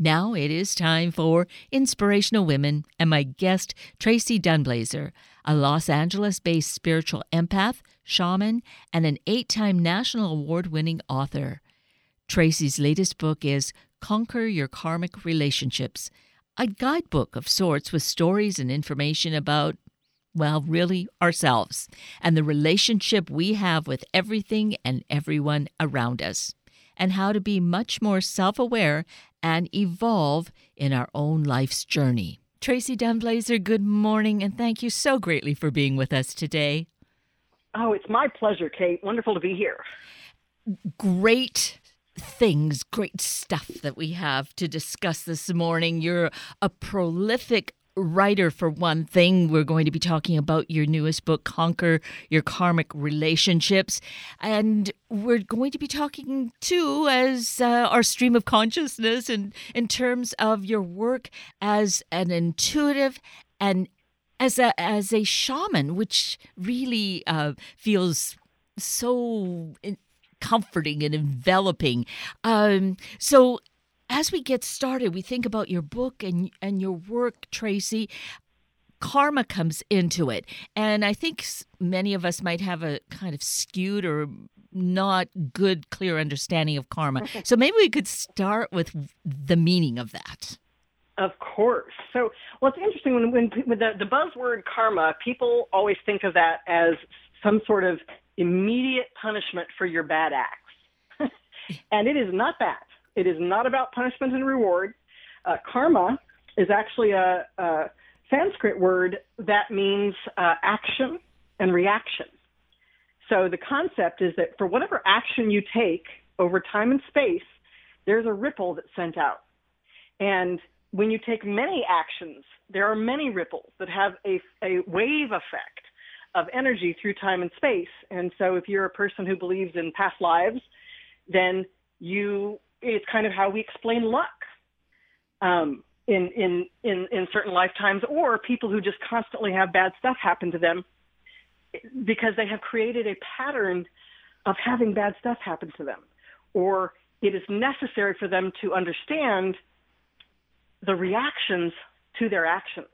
Now it is time for Inspirational Women and my guest, Tracee Dunblazier, a Los Angeles-based spiritual empath, shaman, and an 8-time national award-winning author. Tracee's latest book is Conquer Your Karmic Relationships, a guidebook of sorts with stories and information about, well, really ourselves and the relationship we have with everything and everyone around us, and how to be much more self-aware and evolve in our own life's journey. Tracee Dunblazier, good morning, and thank you so greatly for being with us today. Oh, it's my pleasure, Kate. Wonderful to be here. Great things, great stuff that we have to discuss this morning. You're a prolific writer, for one thing. We're going to be talking about your newest book, Conquer Your Karmic Relationships. And we're going to be talking, too, as our stream of consciousness and in terms of your work as an intuitive and as a shaman, which really feels so comforting and enveloping. So as we get started, we think about your book and your work, Tracee. Karma comes into it. And I think many of us might have a kind of skewed or not good, clear understanding of karma. So maybe we could start with the meaning of that. Of course. So, well, it's interesting. When the buzzword karma, people always think of that as some sort of immediate punishment for your bad acts. And it is not that. It is not about punishment and reward. Karma is actually a Sanskrit word that means action and reaction. So the concept is that for whatever action you take over time and space, there's a ripple that's sent out. And when you take many actions, there are many ripples that have a wave effect of energy through time and space. And so if you're a person who believes in past lives, then it's kind of how we explain luck in certain lifetimes, or people who just constantly have bad stuff happen to them because they have created a pattern of having bad stuff happen to them. Or it is necessary for them to understand the reactions to their actions.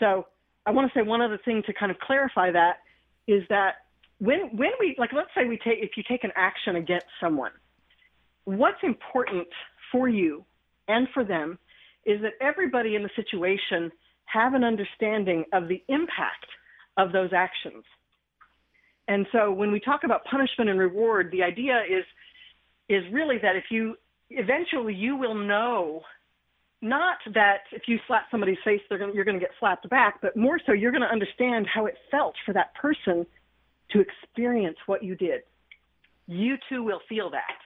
So I want to say one other thing to kind of clarify that is that when we, like, let's say if you take an action against someone, what's important for you and for them is that everybody in the situation have an understanding of the impact of those actions. And so when we talk about punishment and reward, the idea is really that eventually you will know, not that if you slap somebody's face, you're going to get slapped back, but more so you're going to understand how it felt for that person to experience what you did. You too will feel that.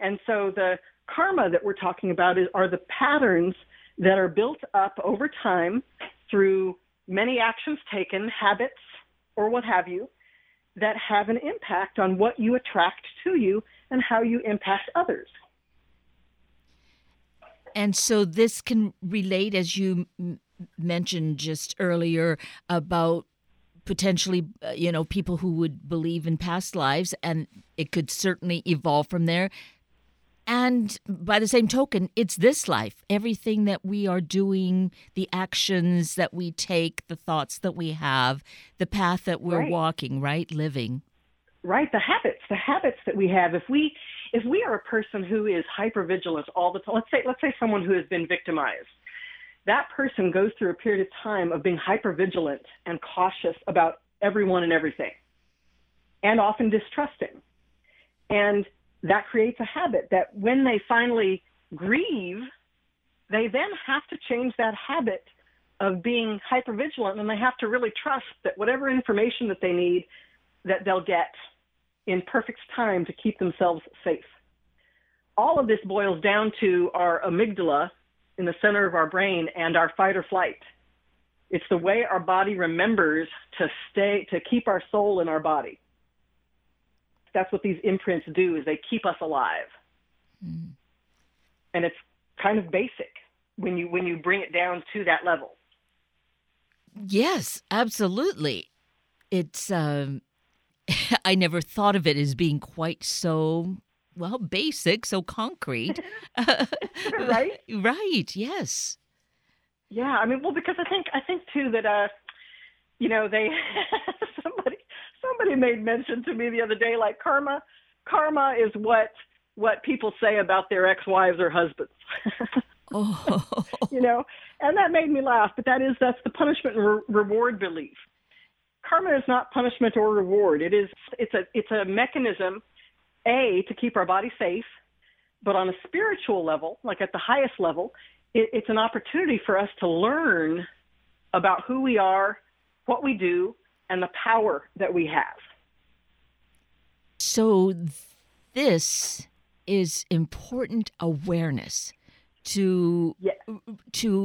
And so the karma that we're talking about are the patterns that are built up over time through many actions taken, habits, or what have you, that have an impact on what you attract to you and how you impact others. And so this can relate, as you mentioned just earlier, about potentially, people who would believe in past lives, and it could certainly evolve from there. And by the same token, it's this life. Everything that we are doing, the actions that we take, the thoughts that we have, the path that we're walking, right? Living. Right. The habits that we have. If we are a person who is hypervigilant all the time, let's say someone who has been victimized, that person goes through a period of time of being hypervigilant and cautious about everyone and everything, and often distrusting. And that creates a habit that when they finally grieve, they then have to change that habit of being hypervigilant, and they have to really trust that whatever information that they need, that they'll get in perfect time to keep themselves safe. All of this boils down to our amygdala in the center of our brain and our fight or flight. It's the way our body remembers to keep our soul in our body. That's what these imprints do, is they keep us alive. Mm. And it's kind of basic when you bring it down to that level. Yes, absolutely. It's I never thought of it as being quite so well, basic, so concrete. Right? Right, yes. Yeah, I mean, well, because I think too that, you know, they somebody made mention to me the other day, like karma is what people say about their ex-wives or husbands. Oh. You know, and that made me laugh. But that's the punishment and reward belief. Karma is not punishment or reward. It's a mechanism, A, to keep our body safe, but on a spiritual level, like at the highest level. It's an opportunity for us to learn about who we are, what we do, and the power that we have. So this is important awareness to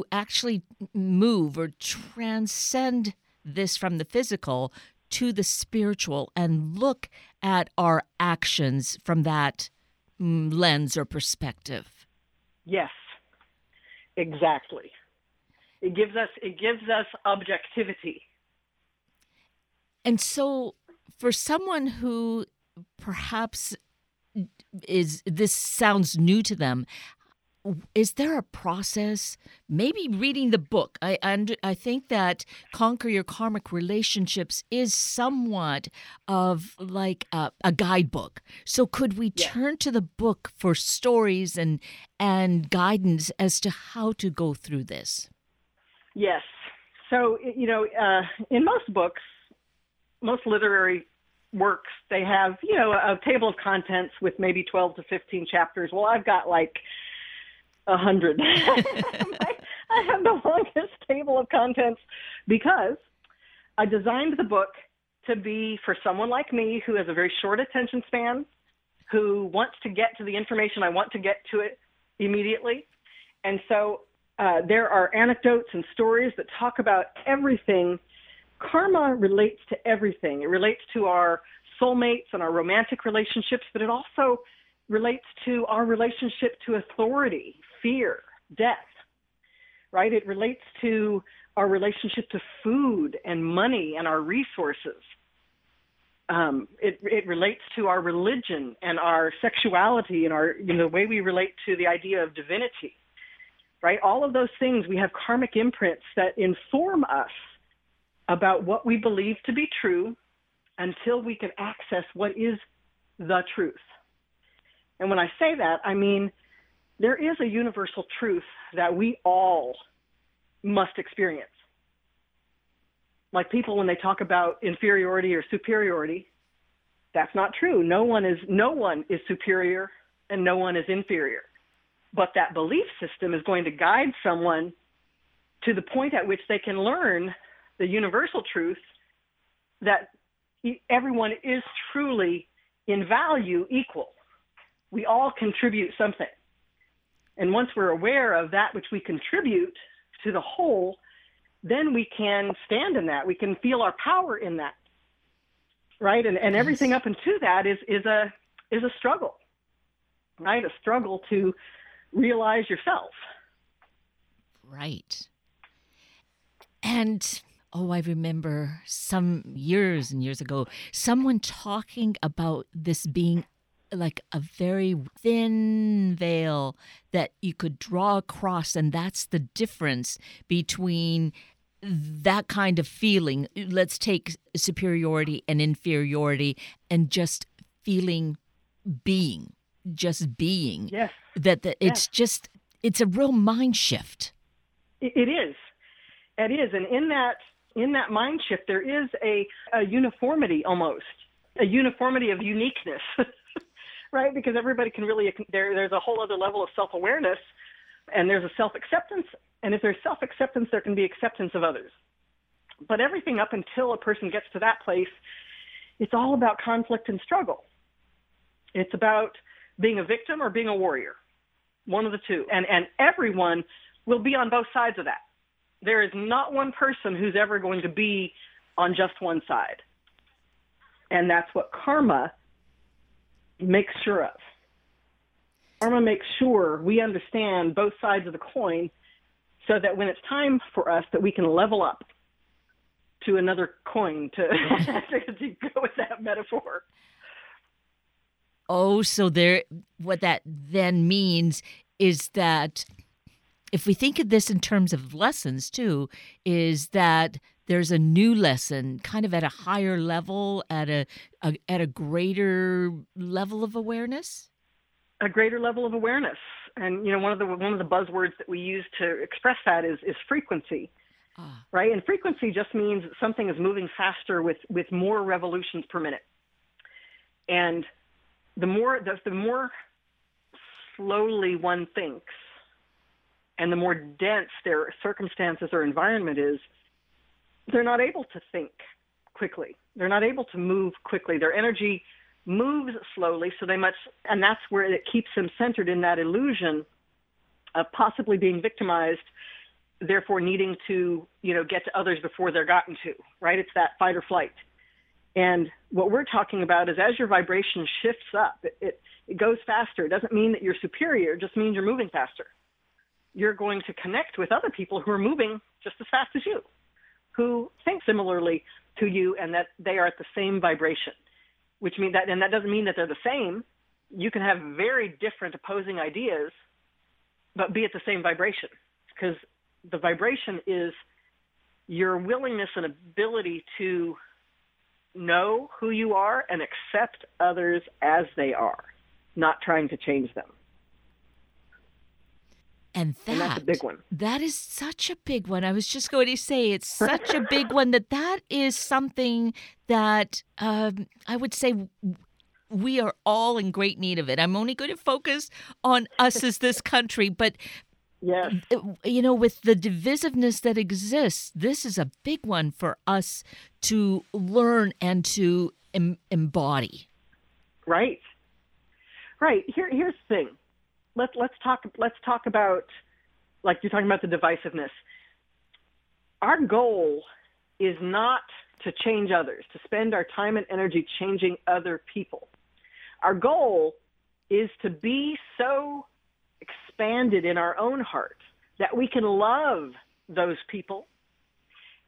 actually move or transcend this from the physical to the spiritual and look at our actions from that lens or perspective. Yes. Exactly. It gives us objectivity. And so for someone who perhaps this sounds new to them, is there a process? Maybe reading the book. I think that Conquer Your Karmic Relationships is somewhat of like a guidebook. So could we turn to the book for stories and guidance as to how to go through this? Yes. So, you know, in most books, most literary works, they have, you know, a table of contents with maybe 12 to 15 chapters. Well, I've got like 100. I have the longest table of contents because I designed the book to be for someone like me who has a very short attention span, who wants to get to the information I want to get to it immediately. And so there are anecdotes and stories that talk about everything. Karma relates to everything. It relates to our soulmates and our romantic relationships, but it also relates to our relationship to authority, fear, death, right? It relates to our relationship to food and money and our resources. It relates to our religion and our sexuality and our, you know, the way we relate to the idea of divinity, right? All of those things, we have karmic imprints that inform us about what we believe to be true until we can access what is the truth. And when I say that, I mean, there is a universal truth that we all must experience. Like people, when they talk about inferiority or superiority, that's not true. No one is superior and no one is inferior. But that belief system is going to guide someone to the point at which they can learn the universal truth that everyone is truly in value equal. We all contribute something. And once we're aware of that which we contribute to the whole, then we can stand in that. We can feel our power in that, right? And everything up into that is a struggle, right? A struggle to realize yourself. Right. And I remember some years and years ago, someone talking about this being like a very thin veil that you could draw across, and that's the difference between that kind of feeling. Let's take superiority and inferiority and just feeling being, just being. Yes. It's a real mind shift. It is. And in that mind shift, there is a uniformity almost, a uniformity of uniqueness. Right? Because everybody can really, there's a whole other level of self-awareness, and there's a self-acceptance. And if there's self-acceptance, there can be acceptance of others. But everything up until a person gets to that place, it's all about conflict and struggle. It's about being a victim or being a warrior, one of the two. And everyone will be on both sides of that. There is not one person who's ever going to be on just one side. And that's what karma makes sure of. Karma makes sure we understand both sides of the coin so that when it's time for us that we can level up to another coin, to go with that metaphor. Oh, so there. What that then means is that if we think of this in terms of lessons too, is that there's a new lesson kind of at a higher level, at a greater level of awareness? A greater level of awareness. And, you know, one of the buzzwords that we use to express that is frequency. Right? And frequency just means something is moving faster with more revolutions per minute. And the more slowly one thinks and the more dense their circumstances or environment is, they're not able to think quickly. They're not able to move quickly. Their energy moves slowly, and that's where it keeps them centered in that illusion of possibly being victimized, therefore needing to, you know, get to others before they're gotten to, right? It's that fight or flight. And what we're talking about is as your vibration shifts up, it goes faster. It doesn't mean that you're superior. It just means you're moving faster. You're going to connect with other people who are moving just as fast as you, who think similarly to you, and that they are at the same vibration, which means that, and that doesn't mean that they're the same. You can have very different opposing ideas, but be at the same vibration, because the vibration is your willingness and ability to know who you are and accept others as they are, not trying to change them. And that's a big one. That is such a big one. I was just going to say it's such a big one that is something that I would say we are all in great need of it. I'm only going to focus on us as this country, but yes. You know, with the divisiveness that exists, this is a big one for us to learn and to embody. Right. Right. Here's the thing. Let's talk about, like you're talking about, the divisiveness. Our goal is not to change others, to spend our time and energy changing other people. Our goal is to be so expanded in our own heart that we can love those people.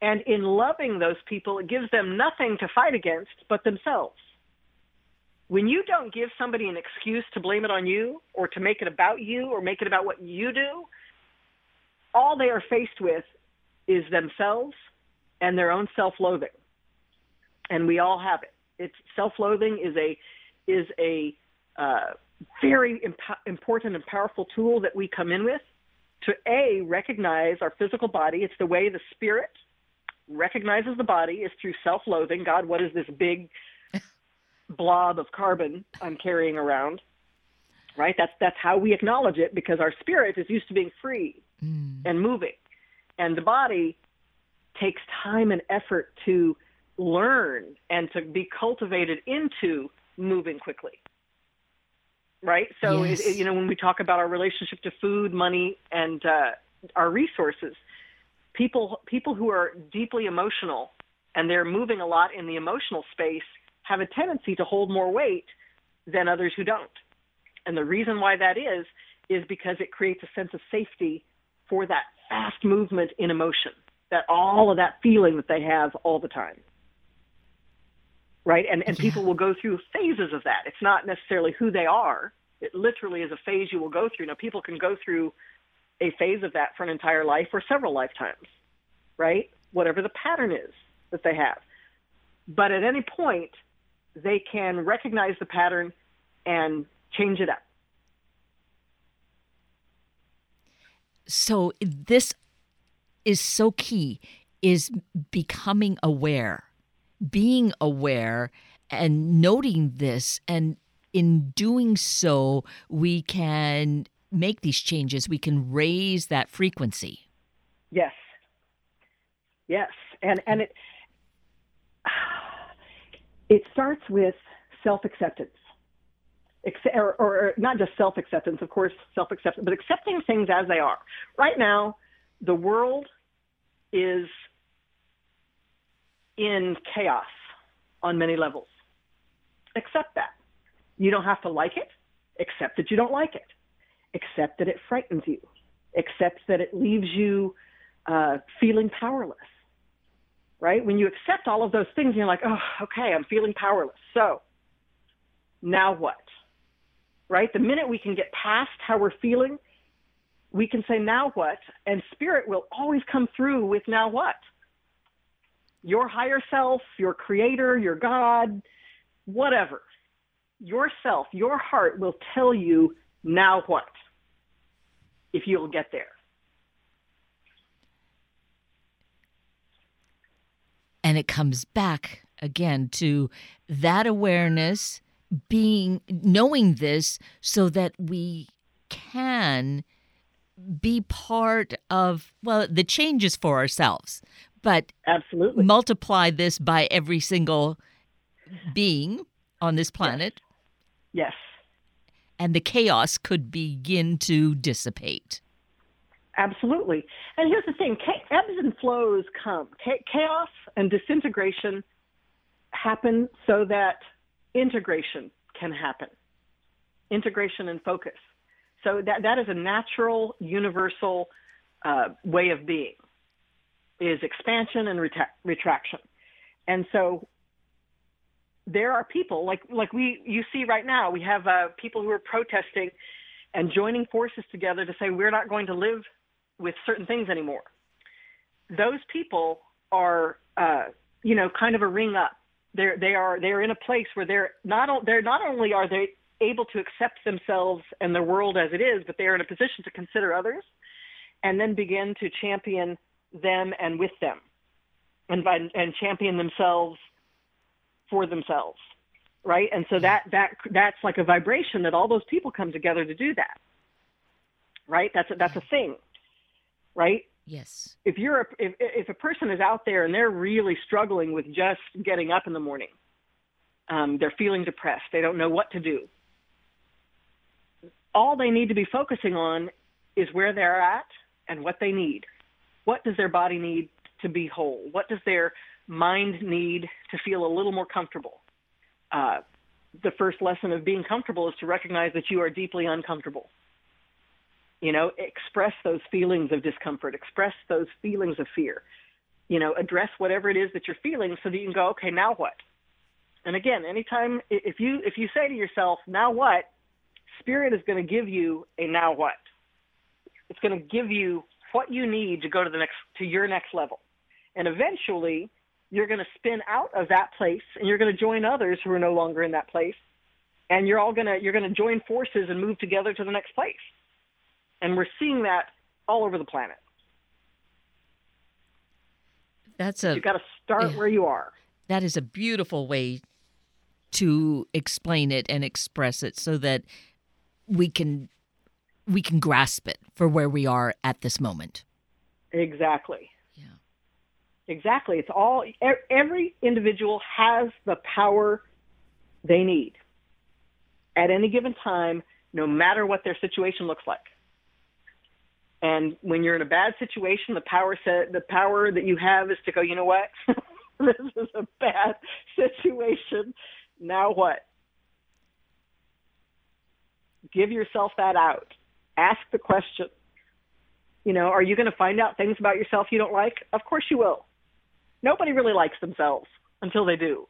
And in loving those people, it gives them nothing to fight against but themselves. When you don't give somebody an excuse to blame it on you or to make it about you or make it about what you do, all they are faced with is themselves and their own self-loathing. And we all have it. It's self-loathing is a very important and powerful tool that we come in with to A, recognize our physical body. It's the way the spirit recognizes the body is through self-loathing. God, what is this big blob of carbon I'm carrying around, right? That's how we acknowledge it, because our spirit is used to being free and moving. And the body takes time and effort to learn and to be cultivated into moving quickly, right? So, yes. You know, when we talk about our relationship to food, money, and our resources, people who are deeply emotional and they're moving a lot in the emotional space have a tendency to hold more weight than others who don't. And the reason why that is because it creates a sense of safety for that fast movement in emotion, that all of that feeling that they have all the time, right? And yeah. People will go through phases of that. It's not necessarily who they are. It literally is a phase you will go through. Now, people can go through a phase of that for an entire life or several lifetimes, right? Whatever the pattern is that they have. But at any point, they can recognize the pattern and change it up. So this is so key, is becoming aware, being aware and noting this. And in doing so, we can make these changes. We can raise that frequency. Yes. Yes. And it starts with self-acceptance, or not just self-acceptance, of course, self-acceptance, but accepting things as they are. Right now, the world is in chaos on many levels. Accept that. You don't have to like it. Accept that you don't like it. Accept that it frightens you. Accept that it leaves you feeling powerless. Right? When you accept all of those things, you're like, oh, okay, I'm feeling powerless. So now what? right? The minute we can get past how we're feeling, we can say, now what? And spirit will always come through with now what? Your higher self, your creator, your God, whatever. Yourself, your heart will tell you now what, if you'll get there. And it comes back again to that awareness, being, knowing this so that we can be part of, well, the changes for ourselves, but absolutely multiply this by every single being on this planet. Yes. And the chaos could begin to dissipate. Absolutely. And here's the thing, ebbs and flows come. Chaos and disintegration happen so that integration can happen. Integration and focus. So that is a natural, universal way of being, is expansion and retraction. And so there are people like you see right now, we have people who are protesting and joining forces together to say we're not going to live with certain things anymore. Those people are, kind of a ring up. They're in a place where they're not only are they able to accept themselves and the world as it is, but they are in a position to consider others and then begin to champion them and with them and champion themselves for themselves, right? And so that's like a vibration that all those people come together to do that, right? That's a thing, right? Yes. If you're if a person is out there and they're really struggling with just getting up in the morning, they're feeling depressed, they don't know what to do, all they need to be focusing on is where they're at and what they need. What does their body need to be whole? What does their mind need to feel a little more comfortable? The first lesson of being comfortable is to recognize that you are deeply uncomfortable. You know, express those feelings of discomfort, express those feelings of fear, address whatever it is that you're feeling so that you can go, okay, now what? And again, anytime if you say to yourself, now what, spirit is going to give you a now what. It's going to give you what you need to go to your next level. And eventually you're going to spin out of that place and you're going to join others who are no longer in that place. And you're going to join forces and move together to the next place. And we're seeing that all over the planet. You've got to start where you are. That is a beautiful way to explain it and express it so that we can grasp it for where we are at this moment. Exactly. Yeah. Exactly. It's all, every individual has the power they need at any given time, no matter what their situation looks like. And when you're in a bad situation, the power that you have is to go, you know what? This is a bad situation. Now what? Give yourself that out. Ask the question. Are you going to find out things about yourself you don't like? Of course you will. Nobody really likes themselves until they do.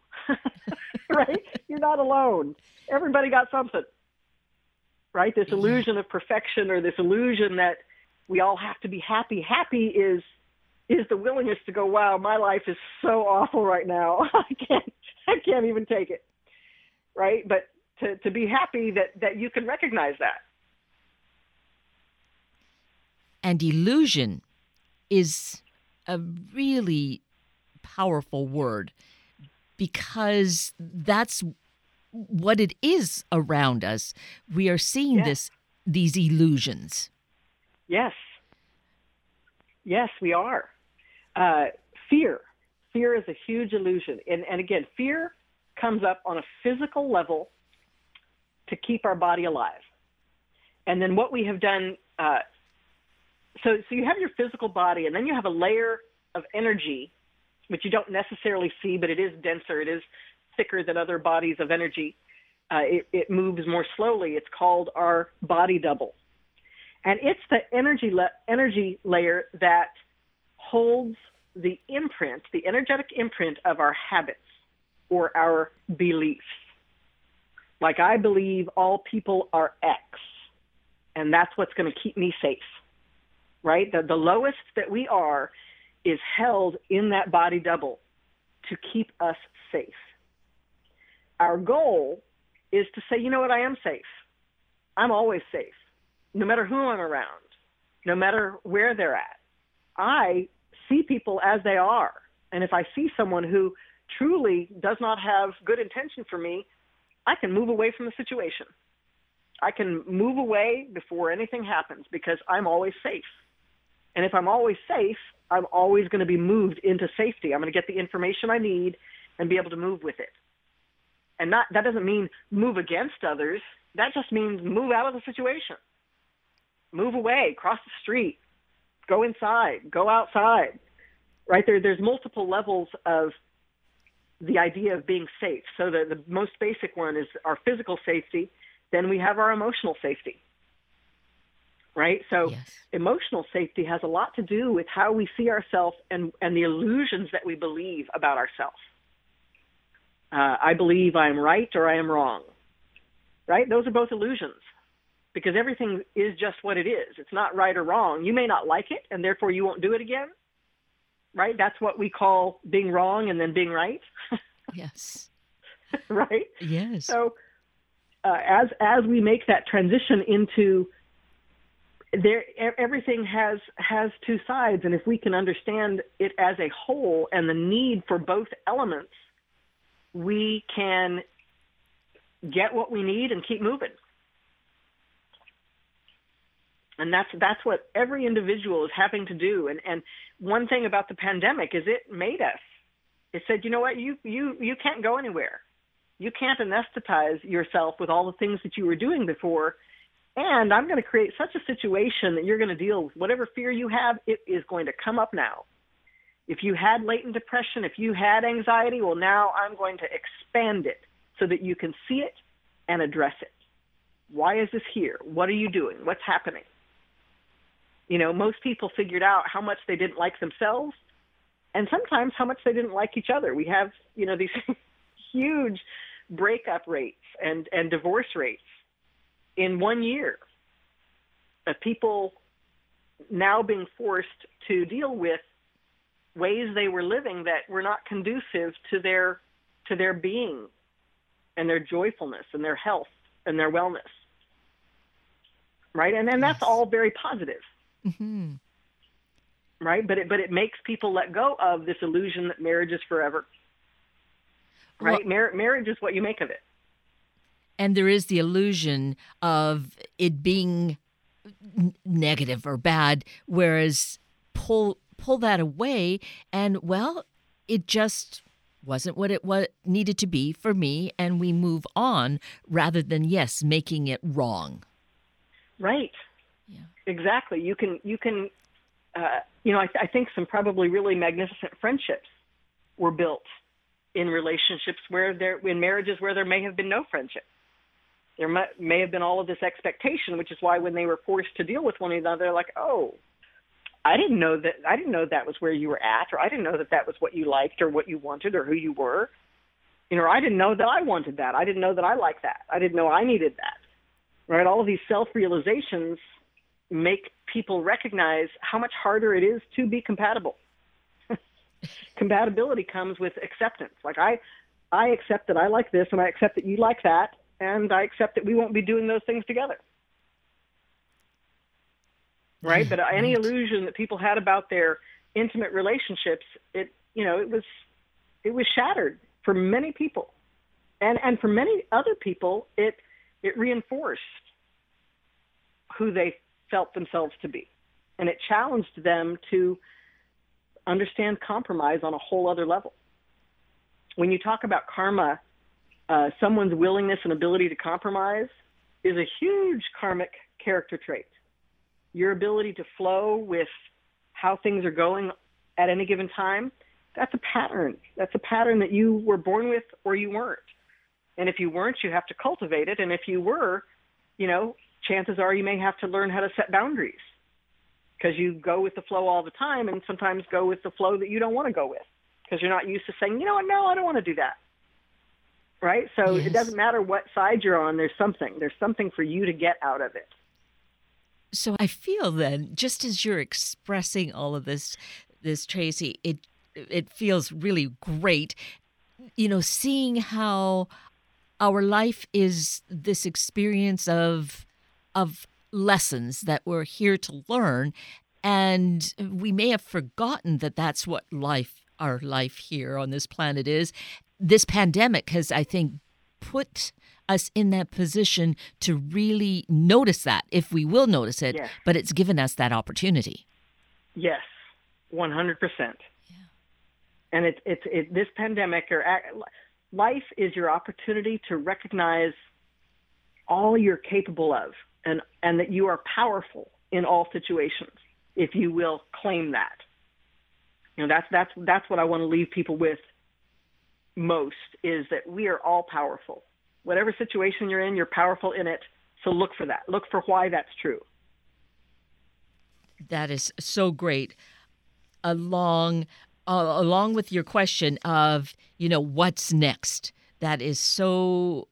Right? You're not alone. Everybody got something. Right? This illusion of perfection, or this illusion that we all have to be happy. Happy is the willingness to go, wow, my life is so awful right now. I can't even take it. Right? But to be happy that you can recognize that. And illusion is a really powerful word, because that's what it is around us. We are seeing these illusions. Yes. Yes, we are. Fear. Fear is a huge illusion. And again, fear comes up on a physical level to keep our body alive. And then what we have done, so you have your physical body, and then you have a layer of energy, which you don't necessarily see, but it is denser. It is thicker than other bodies of energy. It moves more slowly. It's called our body double. And it's the energy layer that holds the imprint, the energetic imprint of our habits or our beliefs. Like, I believe all people are X, and that's what's going to keep me safe, right? The lowest that we are is held in that body double to keep us safe. Our goal is to say, you know what, I am safe. I'm always safe, no matter who I'm around, no matter where they're at. I see people as they are, and if I see someone who truly does not have good intention for me, I can move away from the situation. I can move away before anything happens because I'm always safe. And if I'm always safe, I'm always going to be moved into safety. I'm going to get the information I need and be able to move with it. And that doesn't mean move against others. That just means move out of the situation. Move away, cross the street, go inside, go outside. Right there, there's multiple levels of the idea of being safe. So the most basic one is our physical safety. Then we have our emotional safety, right? So yes. Emotional safety has a lot to do with how we see ourselves and the illusions that we believe about ourselves. I believe I'm right or I am wrong, right? Those are both illusions because everything is just what it is. It's not right or wrong. You may not like it, and therefore you won't do it again, right? That's what we call being wrong and then being right. Yes. Right? Yes. So as we make that transition into there, everything has two sides, and if we can understand it as a whole and the need for both elements, we can get what we need and keep moving. And that's what every individual is having to do. And one thing about the pandemic is it made us. It said, you know what, you can't go anywhere. You can't anesthetize yourself with all the things that you were doing before. And I'm going to create such a situation that you're going to deal with whatever fear you have. It is going to come up now. If you had latent depression, if you had anxiety, well, now I'm going to expand it so that you can see it and address it. Why is this here? What are you doing? What's happening? You know, most people figured out how much they didn't like themselves and sometimes how much they didn't like each other. We have, you know, these huge breakup rates and divorce rates in 1 year of people now being forced to deal with ways they were living that were not conducive to their being and their joyfulness and their health and their wellness. Right? And that's all very positive. Mm-hmm. Right? But it makes people let go of this illusion that marriage is forever. Right? Well, marriage is what you make of it. And there is the illusion of it being negative or bad, whereas pull that away and, well, it just wasn't what it needed to be for me, and we move on rather than, yes, making it wrong. Right. Yeah. Exactly. I think some probably really magnificent friendships were built in relationships in marriages where there may have been no friendship. There may have been all of this expectation, which is why when they were forced to deal with one another, they're like, oh, I didn't know that was where you were at, or I didn't know that was what you liked or what you wanted or who you were. You know, I didn't know that I wanted that. I didn't know that I liked that. I didn't know I needed that. Right? All of these self-realizations make people recognize how much harder it is to be compatible. Compatibility comes with acceptance. Like I accept that I like this, and I accept that you like that, and I accept that we won't be doing those things together. Right? But any illusion that people had about their intimate relationships, it was shattered for many people. And for many other people, it reinforced who they felt themselves to be. And it challenged them to understand compromise on a whole other level. When you talk about karma, someone's willingness and ability to compromise is a huge karmic character trait. Your ability to flow with how things are going at any given time, that's a pattern. That's a pattern that you were born with or you weren't. And if you weren't, you have to cultivate it. And if you were, chances are you may have to learn how to set boundaries because you go with the flow all the time and sometimes go with the flow that you don't want to go with because you're not used to saying, you know what, no, I don't want to do that. right? So yes. It doesn't matter what side you're on, there's something for you to get out of it. So I feel then, just as you're expressing all of this, Tracee, it feels really great, seeing how our life is this experience of lessons that we're here to learn, and we may have forgotten that that's what our life here on this planet is. This pandemic has, I think, put us in that position to really notice that, if we will notice it, yes. But it's given us that opportunity. Yes, 100%. Yeah. And it's this pandemic, or life is your opportunity to recognize all you're capable of and that you are powerful in all situations, if you will claim that. That's what I want to leave people with most, is that we are all powerful. Whatever situation you're in, you're powerful in it. So look for that. Look for why that's true. That is so great. Along with your question of, what's next? That is so,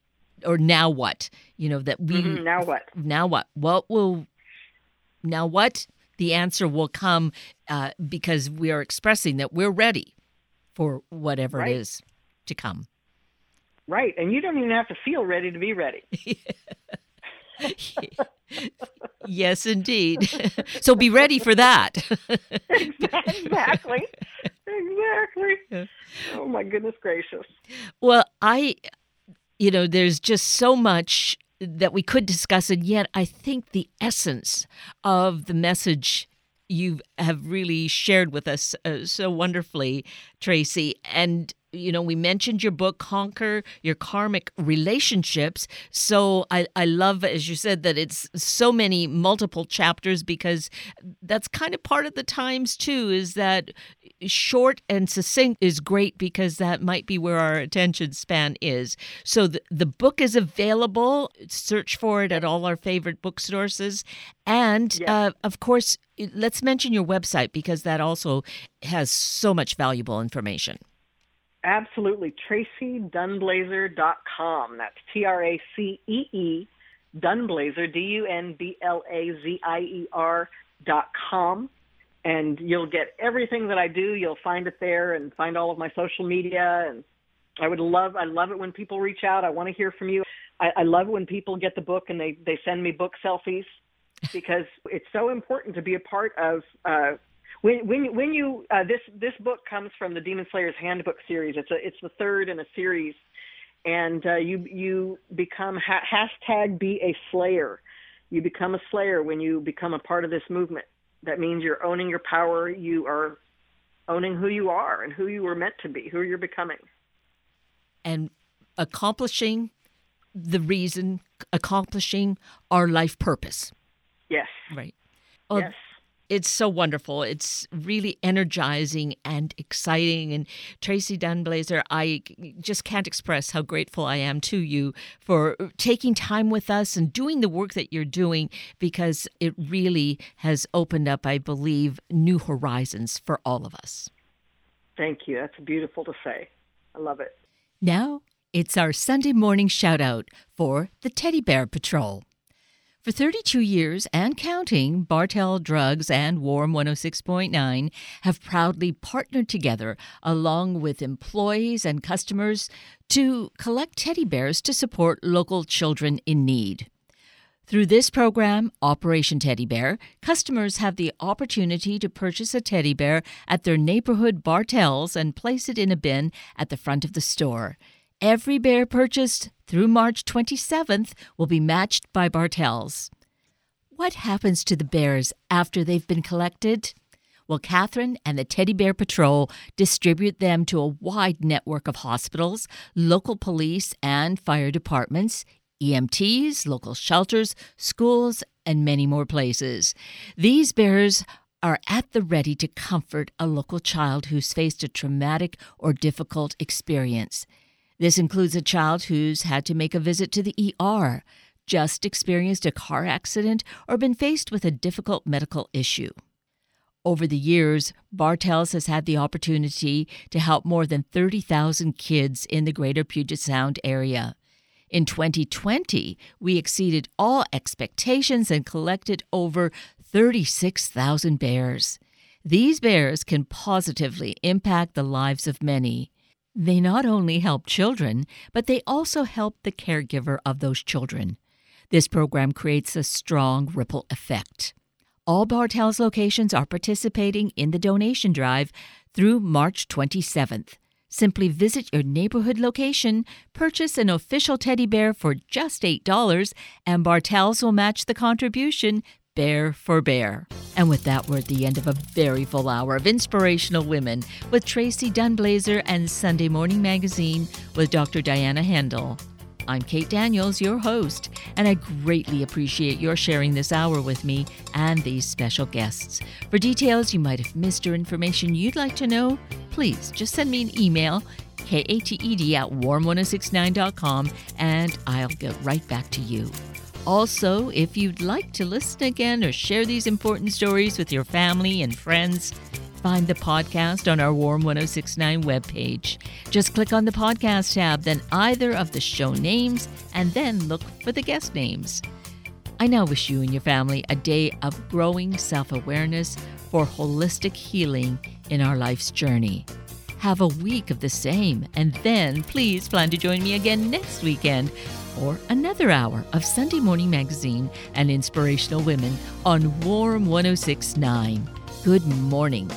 or now what? That we now what? Now what? Now what? The answer will come because we are expressing that we're ready for whatever right. It is to come. Right. And you don't even have to feel ready to be ready. Yes, indeed. So be ready for that. Exactly. Oh, my goodness gracious. Well, there's just so much that we could discuss, and yet I think the essence of the message you have really shared with us so wonderfully, Tracee. And, we mentioned your book, Conquer Your Karmic Relationships. So I love, as you said, that it's so many multiple chapters, because that's kind of part of the times, too, is that short and succinct is great, because that might be where our attention span is. So the book is available. Search for it at all our favorite book sources. And, of course, let's mention your website, because that also has so much valuable information. Absolutely. TraceeDunblazier.com. That's Tracee, Dunblazier, DunBlazier.com. And you'll get everything that I do. You'll find it there, and find all of my social media. And I love it when people reach out. I want to hear from you. I love it when people get the book and they send me book selfies, because it's so important to be a part of, when you this book comes from the Demon Slayers Handbook series. It's the third in a series, and you become hashtag be a slayer. You become a slayer when you become a part of this movement. That means you're owning your power. You are owning who you are and who you were meant to be, who you're becoming, and accomplishing our life purpose. Yes. Right. Oh, yes. It's so wonderful. It's really energizing and exciting. And Tracee Dunblazier, I just can't express how grateful I am to you for taking time with us and doing the work that you're doing, because it really has opened up, I believe, new horizons for all of us. Thank you. That's beautiful to say. I love it. Now it's our Sunday morning shout out for the Teddy Bear Patrol. For 32 years and counting, Bartell Drugs and Warm 106.9 have proudly partnered together, along with employees and customers, to collect teddy bears to support local children in need. Through this program, Operation Teddy Bear, customers have the opportunity to purchase a teddy bear at their neighborhood Bartell's and place it in a bin at the front of the store. Every bear purchased through March 27th will be matched by Bartell's. What happens to the bears after they've been collected? Well, Catherine and the Teddy Bear Patrol distribute them to a wide network of hospitals, local police and fire departments, EMTs, local shelters, schools, and many more places. These bears are at the ready to comfort a local child who's faced a traumatic or difficult experience. This includes a child who's had to make a visit to the ER, just experienced a car accident, or been faced with a difficult medical issue. Over the years, Bartell's has had the opportunity to help more than 30,000 kids in the greater Puget Sound area. In 2020, we exceeded all expectations and collected over 36,000 bears. These bears can positively impact the lives of many. They not only help children, but they also help the caregiver of those children. This program creates a strong ripple effect. All Bartell's locations are participating in the donation drive through March 27th. Simply visit your neighborhood location, purchase an official teddy bear for just $8, and Bartell's will match the contribution bear for bear. And with that, we're at the end of a very full hour of Inspirational Women with Tracee Dunblazier and Sunday Morning Magazine with Dr. Diana Hendel. I'm Kate Daniels, your host, and I greatly appreciate your sharing this hour with me and these special guests. For details you might have missed or information you'd like to know, please just send me an email, kated@warm1069.com, and I'll get right back to you. Also, if you'd like to listen again or share these important stories with your family and friends, find the podcast on our Warm 106.9 webpage. Just click on the podcast tab, then either of the show names, and then look for the guest names. I now wish you and your family a day of growing self-awareness for holistic healing in our life's journey. Have a week of the same, and then please plan to join me again next weekend for another hour of Sunday Morning Magazine and Inspirational Women on Warm 106.9. Good morning.